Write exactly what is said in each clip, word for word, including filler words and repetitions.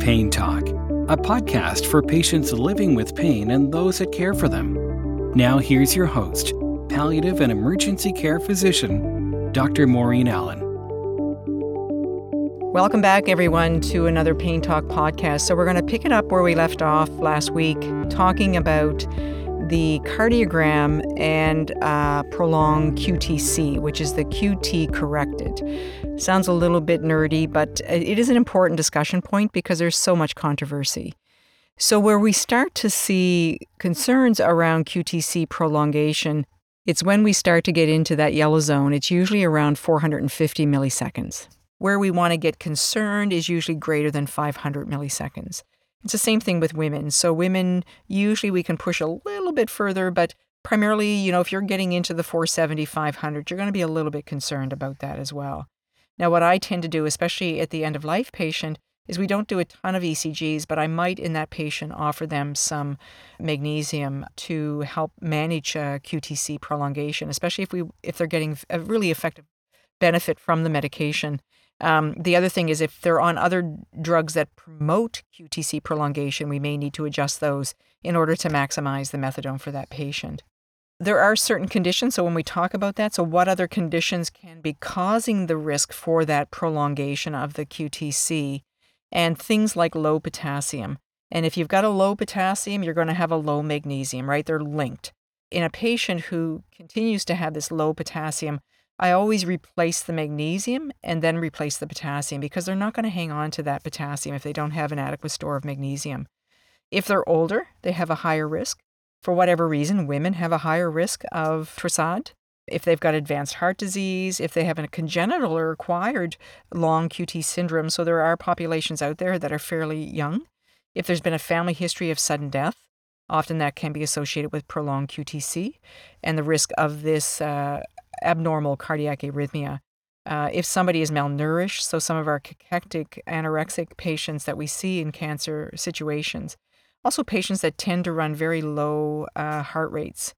Pain Talk, a podcast for patients living with pain and those that care for them. Now here's your host, palliative and emergency care physician, Doctor Maureen Allen. Welcome back, everyone, to another Pain Talk podcast. So we're going to pick it up where we left off last week, talking about the cardiogram and uh, prolonged Q T C, which is the Q T corrected. Sounds a little bit nerdy, but it is an important discussion point because there's so much controversy. So where we start to see concerns around Q T C prolongation, it's when we start to get into that yellow zone. It's usually around four hundred fifty milliseconds. Where we want to get concerned is usually greater than five hundred milliseconds. It's the same thing with women. So women, usually we can push a little bit further, but primarily, you know, if you're getting into the four seventy, five hundred, you're going to be a little bit concerned about that as well. Now, what I tend to do, especially at the end-of-life patient, is we don't do a ton of E C Gs, but I might, in that patient, offer them some magnesium to help manage uh, Q T C prolongation, especially if we if they're getting a really effective benefit from the medication. Um, the other thing is if they're on other drugs that promote Q T C prolongation, we may need to adjust those in order to maximize the methadone for that patient. There are certain conditions, so when we talk about that, so what other conditions can be causing the risk for that prolongation of the Q T C, and things like low potassium. And if you've got a low potassium, you're going to have a low magnesium, right? They're linked. In a patient who continues to have this low potassium, I always replace the magnesium and then replace the potassium because they're not going to hang on to that potassium if they don't have an adequate store of magnesium. If they're older, they have a higher risk. For whatever reason, women have a higher risk of Torsade. If they've got advanced heart disease, if they have a congenital or acquired long Q T syndrome, so there are populations out there that are fairly young. If there's been a family history of sudden death, often that can be associated with prolonged Q T C and the risk of this uh, abnormal cardiac arrhythmia. Uh, if somebody is malnourished, so some of our cachectic anorexic patients that we see in cancer situations, also patients that tend to run very low uh, heart rates.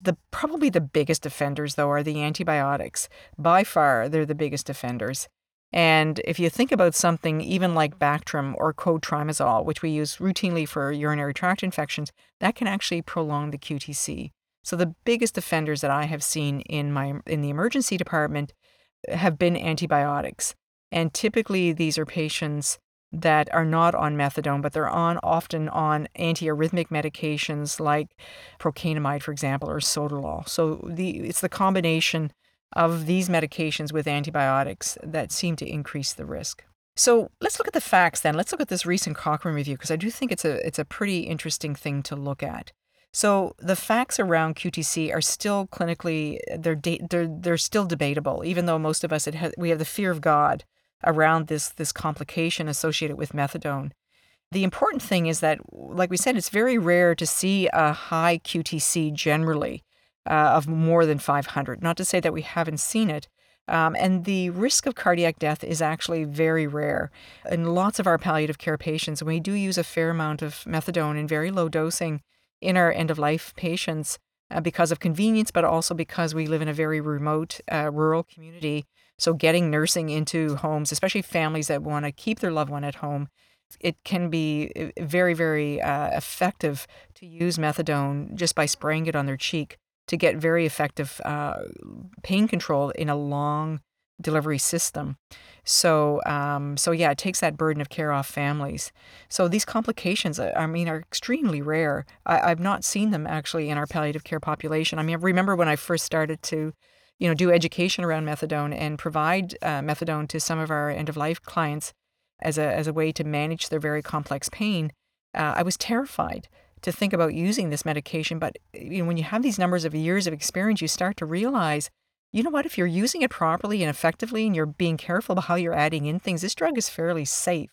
The probably the biggest offenders, though, are the antibiotics. By far, they're the biggest offenders. And if you think about something even like Bactrim or cotrimazole, which we use routinely for urinary tract infections, that can actually prolong the Q T C. So the biggest offenders that I have seen in my in the emergency department have been antibiotics. And typically these are patients that are not on methadone, but they're on often on antiarrhythmic medications like procainamide, for example, or sotalol. So the it's the combination of these medications with antibiotics that seem to increase the risk. So let's look at the facts then. Let's look at this recent Cochrane review, because I do think it's a it's a pretty interesting thing to look at. So the facts around Q T C are still clinically, they're de- they're they're still debatable, even though most of us, it ha- we have the fear of God around this this complication associated with methadone. The important thing is that, like we said, it's very rare to see a high Q T C generally uh, of more than five hundred, not to say that we haven't seen it. Um, and the risk of cardiac death is actually very rare in lots of our palliative care patients. We do use a fair amount of methadone in very low dosing in our end-of-life patients uh, because of convenience, but also because we live in a very remote uh, rural community. So getting nursing into homes, especially families that want to keep their loved one at home, it can be very, very uh, effective to use methadone just by spraying it on their cheek to get very effective uh, pain control in a long delivery system. So, um, so yeah, it takes that burden of care off families. So these complications, I mean, are extremely rare. I, I've not seen them actually in our palliative care population. I mean, I remember when I first started to, you know, do education around methadone and provide uh, methadone to some of our end-of-life clients as a as a way to manage their very complex pain. Uh, I was terrified to think about using this medication, but you know, when you have these numbers of years of experience, you start to realize, you know what, if you're using it properly and effectively and you're being careful about how you're adding in things, this drug is fairly safe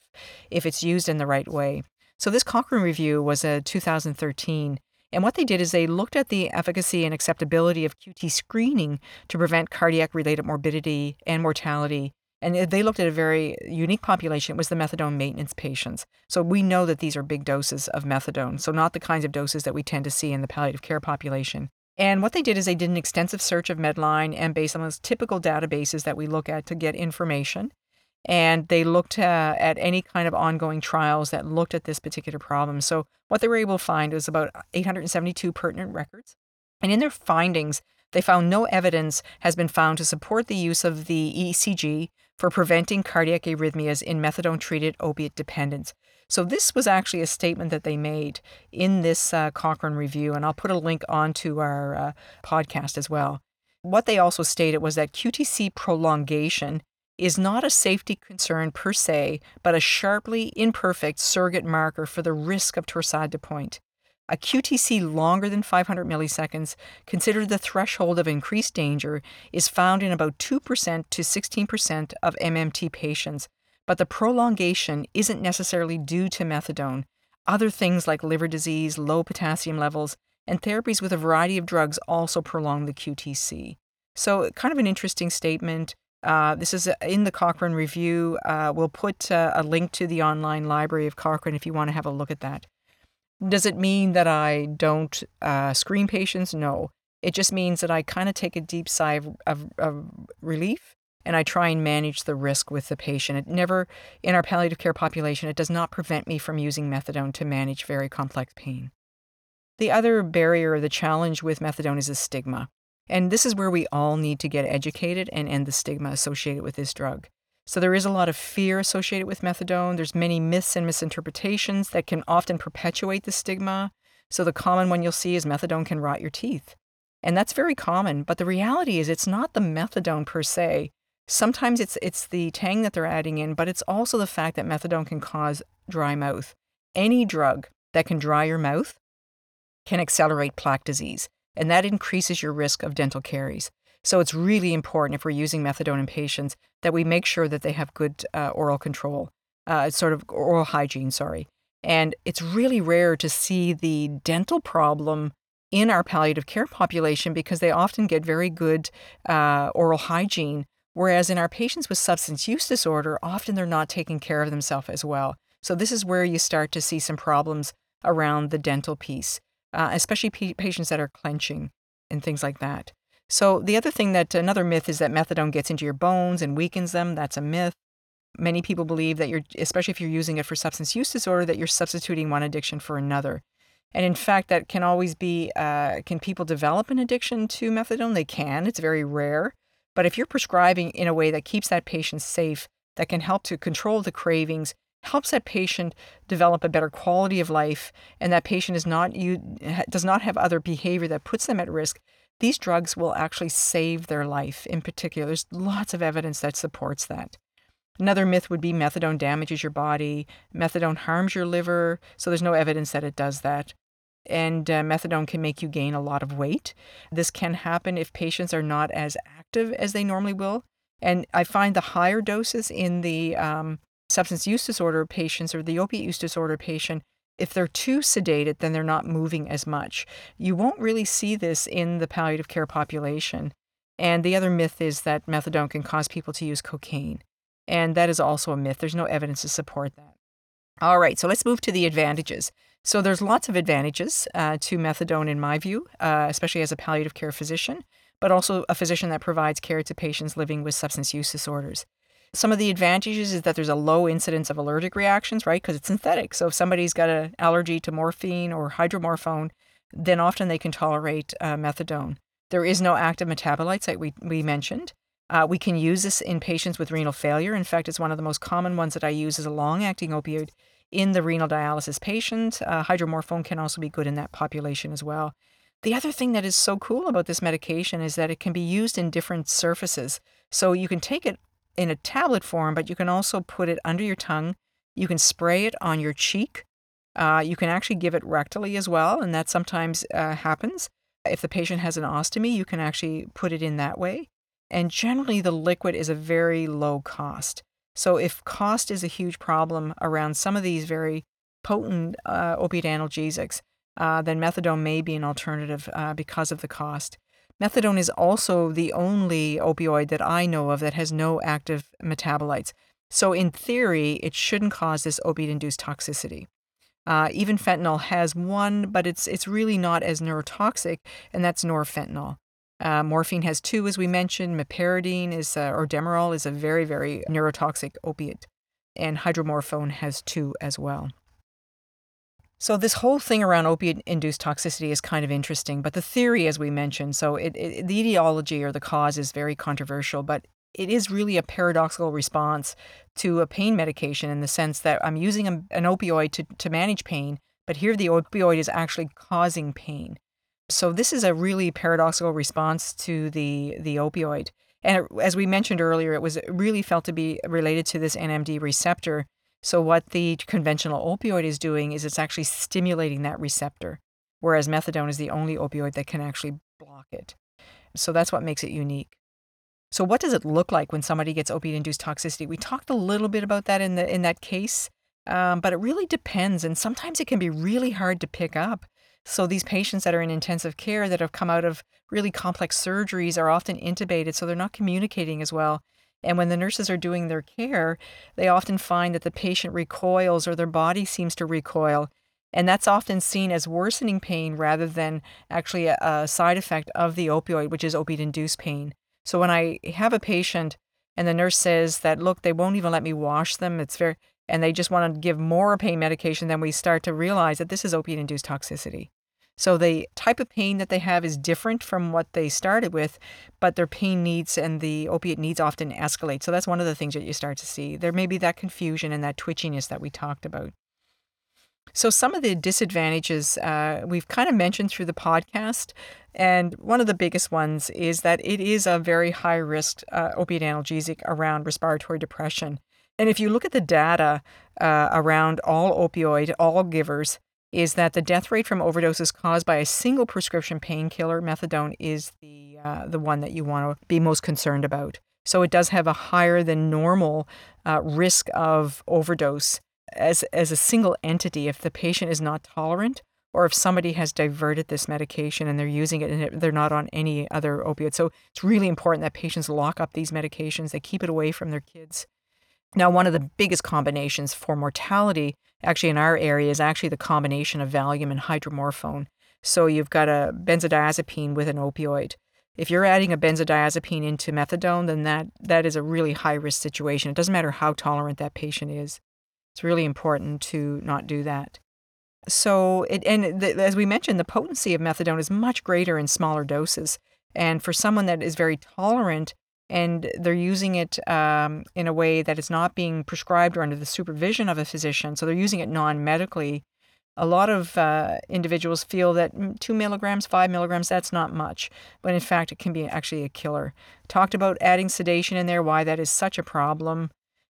if it's used in the right way. So this Cochrane review was a two thousand thirteen, and what they did is they looked at the efficacy and acceptability of Q T screening to prevent cardiac-related morbidity and mortality. And they looked at a very unique population. It was the methadone maintenance patients. So we know that these are big doses of methadone, so not the kinds of doses that we tend to see in the palliative care population. And what they did is they did an extensive search of Medline and based on those typical databases that we look at to get information. And they looked uh, at any kind of ongoing trials that looked at this particular problem. So what they were able to find was about eight hundred seventy-two pertinent records. And in their findings, they found no evidence has been found to support the use of the E C G for preventing cardiac arrhythmias in methadone-treated opiate dependence. So this was actually a statement that they made in this uh, Cochrane review, and I'll put a link onto our uh, podcast as well. What they also stated was that Q T C prolongation is not a safety concern per se, but a sharply imperfect surrogate marker for the risk of torsade de pointe. A Q T C longer than five hundred milliseconds, considered the threshold of increased danger, is found in about two percent to sixteen percent of M M T patients, but the prolongation isn't necessarily due to methadone. Other things like liver disease, low potassium levels, and therapies with a variety of drugs also prolong the Q T C. So kind of an interesting statement. Uh, this is in the Cochrane Review. Uh, we'll put uh, a link to the online library of Cochrane if you want to have a look at that. Does it mean that I don't uh, screen patients? No. It just means that I kind of take a deep sigh of, of, of relief, and I try and manage the risk with the patient. It never, in our palliative care population, it does not prevent me from using methadone to manage very complex pain. The other barrier or the challenge with methadone is the stigma. And this is where we all need to get educated and end the stigma associated with this drug. So there is a lot of fear associated with methadone. There's many myths and misinterpretations that can often perpetuate the stigma. So the common one you'll see is methadone can rot your teeth. And that's very common, but the reality is it's not the methadone per se. Sometimes it's it's the tang that they're adding in, but it's also the fact that methadone can cause dry mouth. Any drug that can dry your mouth can accelerate plaque disease, and that increases your risk of dental caries. So it's really important if we're using methadone in patients that we make sure that they have good uh, oral control, uh, sort of oral hygiene, sorry. And it's really rare to see the dental problem in our palliative care population because they often get very good uh, oral hygiene, whereas in our patients with substance use disorder, often they're not taking care of themselves as well. So this is where you start to see some problems around the dental piece, uh, especially p- patients that are clenching and things like that. So the other thing that, another myth is that methadone gets into your bones and weakens them. That's a myth. Many people believe that you're, especially if you're using it for substance use disorder, that you're substituting one addiction for another. And in fact, that can always be, uh, can people develop an addiction to methadone? They can. It's very rare. But if you're prescribing in a way that keeps that patient safe, that can help to control the cravings, helps that patient develop a better quality of life, and that patient is not you does not have other behavior that puts them at risk, these drugs will actually save their life in particular. There's lots of evidence that supports that. Another myth would be methadone damages your body, methadone harms your liver, so there's no evidence that it does that. And uh, methadone can make you gain a lot of weight. This can happen if patients are not as active as they normally will. And I find the higher doses in the um, substance use disorder patients or the opiate use disorder patient, if they're too sedated, then they're not moving as much. You won't really see this in the palliative care population. And the other myth is that methadone can cause people to use cocaine. And that is also a myth. There's no evidence to support that. All right, so let's move to the advantages. So there's lots of advantages uh, to methadone in my view, uh, especially as a palliative care physician, but also a physician that provides care to patients living with substance use disorders. Some of the advantages is that there's a low incidence of allergic reactions, right? Because it's synthetic. So if somebody's got an allergy to morphine or hydromorphone, then often they can tolerate uh, methadone. There is no active metabolites that we, we mentioned. Uh, we can use this in patients with renal failure. In fact, it's one of the most common ones that I use as a long-acting opioid in the renal dialysis patient. Uh, hydromorphone can also be good in that population as well. The other thing that is so cool about this medication is that it can be used in different surfaces. So you can take it in a tablet form, but you can also put it under your tongue. You can spray it on your cheek. Uh, you can actually give it rectally as well, and that sometimes uh, happens. If the patient has an ostomy, you can actually put it in that way. And generally, the liquid is a very low cost. So if cost is a huge problem around some of these very potent uh, opiate analgesics, uh, then methadone may be an alternative uh, because of the cost. Methadone is also the only opioid that I know of that has no active metabolites. So in theory, it shouldn't cause this opiate-induced toxicity. Uh, even fentanyl has one, but it's it's really not as neurotoxic, and that's norfentanyl. Uh, morphine has two, as we mentioned. Meperidine is, uh, or Demerol is a very, very neurotoxic opiate. And hydromorphone has two as well. So this whole thing around opiate-induced toxicity is kind of interesting, but the theory, as we mentioned, so it, it, the etiology or the cause is very controversial, but it is really a paradoxical response to a pain medication in the sense that I'm using a, an opioid to, to manage pain, but here the opioid is actually causing pain. So this is a really paradoxical response to the, the opioid. And it, as we mentioned earlier, it was really felt to be related to this N M D receptor. So what the conventional opioid is doing is it's actually stimulating that receptor, whereas methadone is the only opioid that can actually block it. So that's what makes it unique. So what does it look like when somebody gets opiate-induced toxicity? We talked a little bit about that in the in that case, um, but it really depends, and sometimes it can be really hard to pick up. So these patients that are in intensive care that have come out of really complex surgeries are often intubated, so they're not communicating as well. And when the nurses are doing their care, they often find that the patient recoils or their body seems to recoil. And that's often seen as worsening pain rather than actually a, a side effect of the opioid, which is opiate-induced pain. So when I have a patient and the nurse says that, look, they won't even let me wash them, it's very, and they just want to give more pain medication, then we start to realize that this is opiate-induced toxicity. So the type of pain that they have is different from what they started with, but their pain needs and the opiate needs often escalate. So that's one of the things that you start to see. There may be that confusion and that twitchiness that we talked about. So some of the disadvantages uh, we've kind of mentioned through the podcast, and one of the biggest ones is that it is a very high-risk uh, opiate analgesic around respiratory depression. And if you look at the data uh, around all opioid, all givers, is that the death rate from overdoses caused by a single prescription painkiller, methadone, is the uh, the one that you want to be most concerned about. So it does have a higher than normal uh, risk of overdose as as a single entity if the patient is not tolerant or if somebody has diverted this medication and they're using it and they're not on any other opiate. So it's really important that patients lock up these medications. They keep it away from their kids. Now, one of the biggest combinations for mortality, actually in our area, is actually the combination of Valium and hydromorphone. So you've got a benzodiazepine with an opioid. If you're adding a benzodiazepine into methadone, then that, that is a really high-risk situation. It doesn't matter how tolerant that patient is. It's really important to not do that. So, it, and the, as we mentioned, the potency of methadone is much greater in smaller doses. And for someone that is very tolerant, and they're using it um, in a way that it's not being prescribed or under the supervision of a physician, so they're using it non-medically, a lot of uh, individuals feel that two milligrams, five milligrams, that's not much, when in fact it can be actually a killer. Talked about adding sedation in there, why that is such a problem.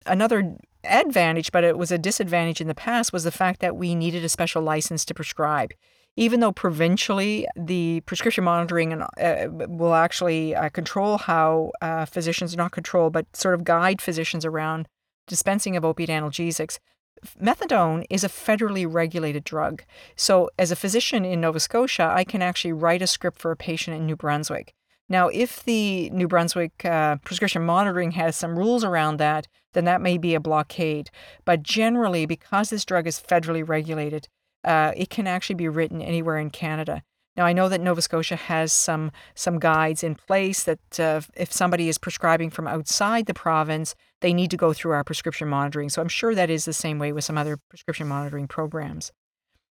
Another advantage, but it was a disadvantage in the past, was the fact that we needed a special license to prescribe. Even though provincially the prescription monitoring and, uh, will actually uh, control how uh, physicians, not control, but sort of guide physicians around dispensing of opiate analgesics, methadone is a federally regulated drug. So as a physician in Nova Scotia, I can actually write a script for a patient in New Brunswick. Now, if the New Brunswick uh, prescription monitoring has some rules around that, then that may be a blockade. But generally, because this drug is federally regulated, Uh, it can actually be written anywhere in Canada. Now, I know that Nova Scotia has some some guides in place that uh, if somebody is prescribing from outside the province, they need to go through our prescription monitoring. So I'm sure that is the same way with some other prescription monitoring programs.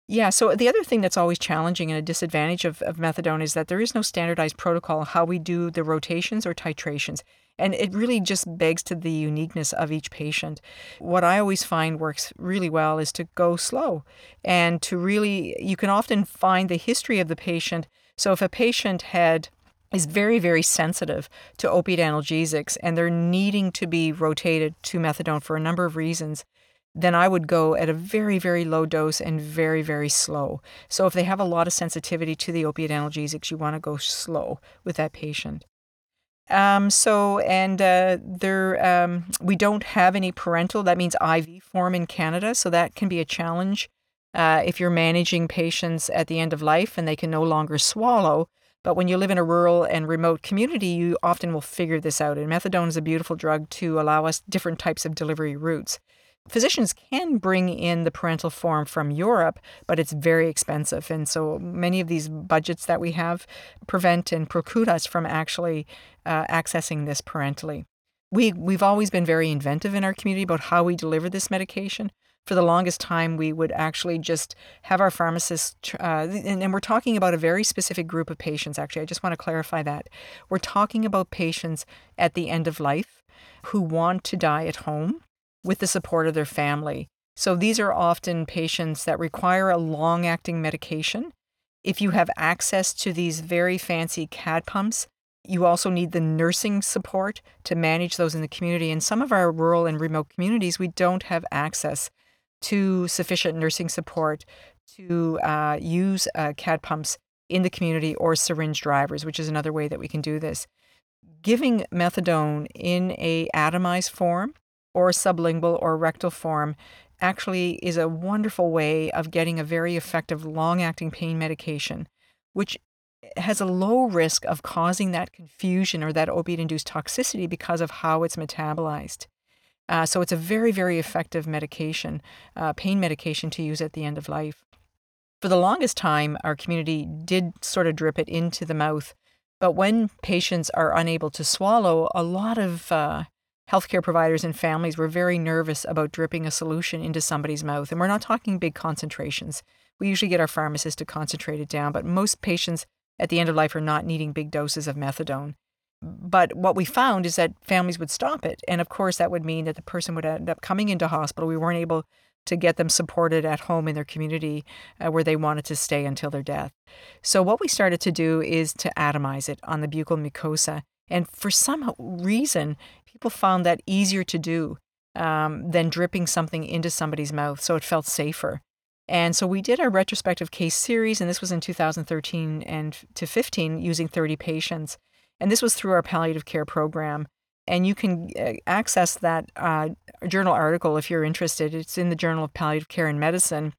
Yeah, so the other thing that's always challenging and a disadvantage of, of methadone is that there is no standardized protocol on how we do the rotations or titrations. And it really just begs to the uniqueness of each patient. What I always find works really well is to go slow and to really, you can often find the history of the patient. So if a patient had is very, very sensitive to opiate analgesics and they're needing to be rotated to methadone for a number of reasons, then I would go at a very, very low dose and very, very slow. So if they have a lot of sensitivity to the opiate analgesics, you want to go slow with that patient. Um, so, and uh, there, um, we don't have any parental, that means I V form in Canada, so that can be a challenge uh, if you're managing patients at the end of life and they can no longer swallow. But when you live in a rural and remote community, you often will figure this out. And methadone is a beautiful drug to allow us different types of delivery routes. Physicians can bring in the parental form from Europe, but it's very expensive. And so many of these budgets that we have prevent and preclude us from actually uh, accessing this parentally. We, we've always been very inventive in our community about how we deliver this medication. For the longest time, we would actually just have our pharmacists, uh, and, and we're talking about a very specific group of patients, actually. I just want to clarify that. We're talking about patients at the end of life who want to die at home with the support of their family. So these are often patients that require a long-acting medication. If you have access to these very fancy C A D pumps, you also need the nursing support to manage those in the community. In some of our rural and remote communities, we don't have access to sufficient nursing support to uh, use uh, C A D pumps in the community or syringe drivers, which is another way that we can do this. Giving methadone in a atomized form or sublingual or rectal form actually is a wonderful way of getting a very effective long-acting pain medication, which has a low risk of causing that confusion or that opiate-induced toxicity because of how it's metabolized. Uh, so it's a very, very effective medication, uh, pain medication to use at the end of life. For the longest time, our community did sort of drip it into the mouth. But when patients are unable to swallow, a lot of uh, healthcare providers and families were very nervous about dripping a solution into somebody's mouth. And we're not talking big concentrations. We usually get our pharmacists to concentrate it down, but most patients at the end of life are not needing big doses of methadone. But what we found is that families would stop it. And of course, that would mean that the person would end up coming into hospital. We weren't able to get them supported at home in their community uh, where they wanted to stay until their death. So what we started to do is to atomize it on the buccal mucosa. And for some reason, people found that easier to do um, than dripping something into somebody's mouth. So it felt safer. And so we did our retrospective case series, and this was in two thousand thirteen and to fifteen, using thirty patients. And this was through our palliative care program. And you can access that uh, journal article if you're interested. It's in the Journal of Palliative Care and Medicine.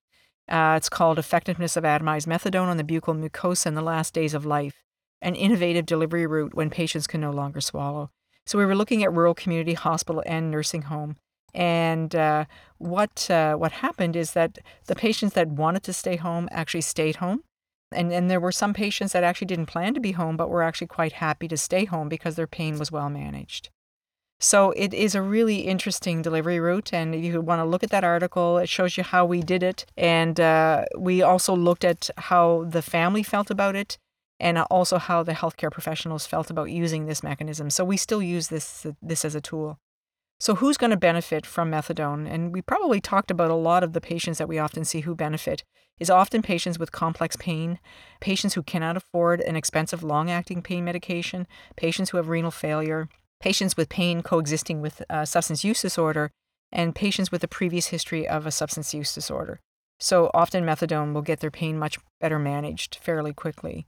Uh, it's called Effectiveness of Atomized Methadone on the Buccal Mucosa in the Last Days of Life, an Innovative Delivery Route When Patients Can No Longer Swallow. So we were looking at rural community, hospital, and nursing home. And uh, what uh, what happened is that the patients that wanted to stay home actually stayed home. And, and there were some patients that actually didn't plan to be home, but were actually quite happy to stay home because their pain was well managed. So it is a really interesting delivery route. And if you want to look at that article, it shows you how we did it. And uh, we also looked at how the family felt about it, and also how the healthcare professionals felt about using this mechanism. So we still use this this as a tool. So who's going to benefit from methadone? And we probably talked about a lot of the patients that we often see who benefit is often patients with complex pain, patients who cannot afford an expensive long-acting pain medication, patients who have renal failure, patients with pain coexisting with uh, substance use disorder, and patients with a previous history of a substance use disorder. So often methadone will get their pain much better managed fairly quickly.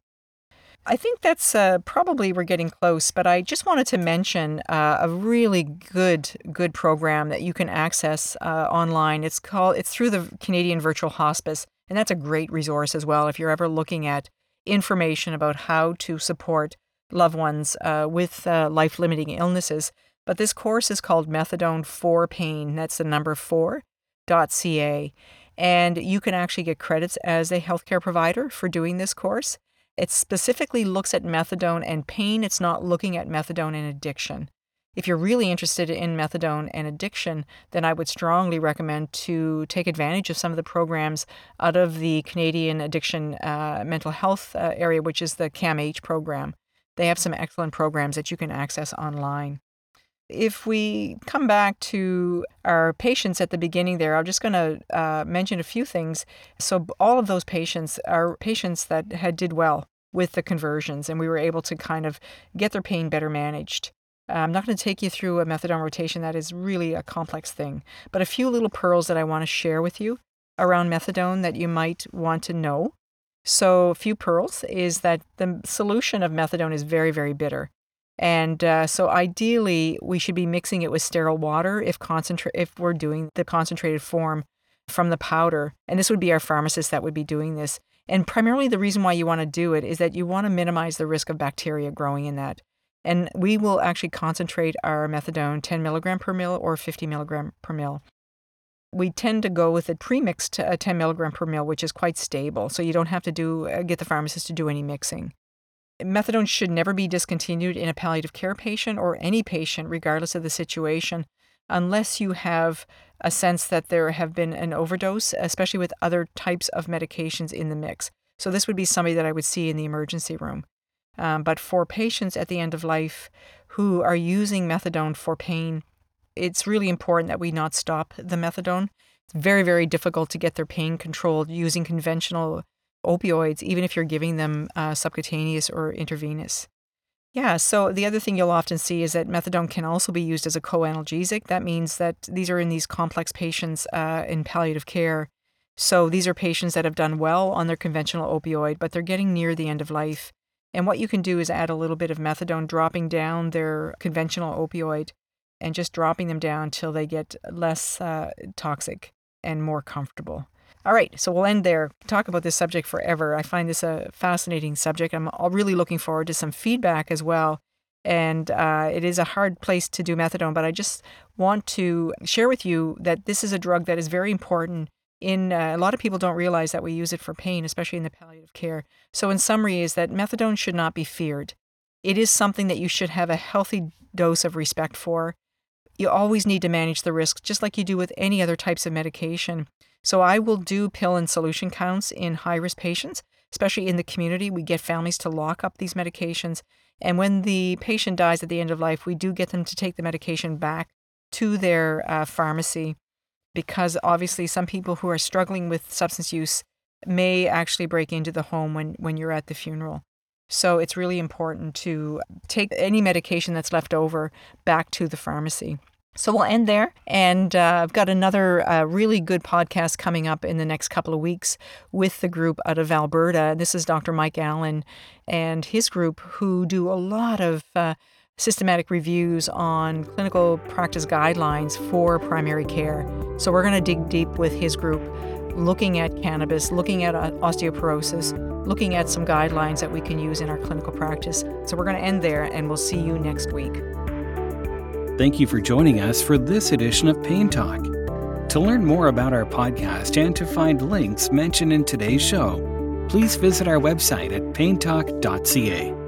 I think that's uh, probably we're getting close, but I just wanted to mention uh, a really good, good program that you can access uh, online. It's called, it's through the Canadian Virtual Hospice, and that's a great resource as well if you're ever looking at information about how to support loved ones uh, with uh, life-limiting illnesses. But this course is called Methadone for Pain. That's the number four dot ca, and you can actually get credits as a healthcare provider for doing this course. It specifically looks at methadone and pain. It's not looking at methadone and addiction. If you're really interested in methadone and addiction, then I would strongly recommend to take advantage of some of the programs out of the Canadian Addiction uh, Mental Health uh, area, which is the C A M H program. They have some excellent programs that you can access online. If we come back to our patients at the beginning there, I'm just going to uh, mention a few things. So all of those patients are patients that had did well with the conversions, and we were able to kind of get their pain better managed. Uh, I'm not going to take you through a methadone rotation. That is really a complex thing. But a few little pearls that I want to share with you around methadone that you might want to know. So a few pearls is that the solution of methadone is very, very bitter. And uh, so ideally, we should be mixing it with sterile water if concentra- if we're doing the concentrated form from the powder. And this would be our pharmacist that would be doing this. And primarily the reason why you want to do it is that you want to minimize the risk of bacteria growing in that. And we will actually concentrate our methadone ten milligram per mil or fifty milligram per mil. we tend to go with a pre-mixed uh, ten milligram per mil, which is quite stable. So you don't have to do uh, get the pharmacist to do any mixing. Methadone should never be discontinued in a palliative care patient or any patient, regardless of the situation, unless you have a sense that there have been an overdose, especially with other types of medications in the mix. So this would be somebody that I would see in the emergency room. Um, but for patients at the end of life who are using methadone for pain, it's really important that we not stop the methadone. It's very, very difficult to get their pain controlled using conventional opioids, even if you're giving them uh, subcutaneous or intravenous. Yeah, so the other thing you'll often see is that methadone can also be used as a co-analgesic. That means that these are in these complex patients uh, in palliative care. So these are patients that have done well on their conventional opioid, but they're getting near the end of life. And what you can do is add a little bit of methadone, dropping down their conventional opioid and just dropping them down till they get less uh, toxic and more comfortable. All right, so we'll end there. Talk about this subject forever. I find this a fascinating subject. I'm really looking forward to some feedback as well. And uh, it is a hard place to do methadone, but I just want to share with you that this is a drug that is very important. In uh, a lot of people don't realize that we use it for pain, especially in the palliative care. So in summary is that methadone should not be feared. It is something that you should have a healthy dose of respect for. You always need to manage the risk, just like you do with any other types of medication. So I will do pill and solution counts in high-risk patients, especially in the community. We get families to lock up these medications. And when the patient dies at the end of life, we do get them to take the medication back to their uh, pharmacy, because obviously some people who are struggling with substance use may actually break into the home when, when you're at the funeral. So it's really important to take any medication that's left over back to the pharmacy. So we'll end there. And uh, I've got another uh, really good podcast coming up in the next couple of weeks with the group out of Alberta. This is Doctor Mike Allen and his group, who do a lot of uh, systematic reviews on clinical practice guidelines for primary care. So we're going to dig deep with his group, looking at cannabis, looking at uh, osteoporosis, looking at some guidelines that we can use in our clinical practice. So we're going to end there, and we'll see you next week. Thank you for joining us for this edition of Pain Talk. To learn more about our podcast and to find links mentioned in today's show, please visit our website at pain talk dot c a.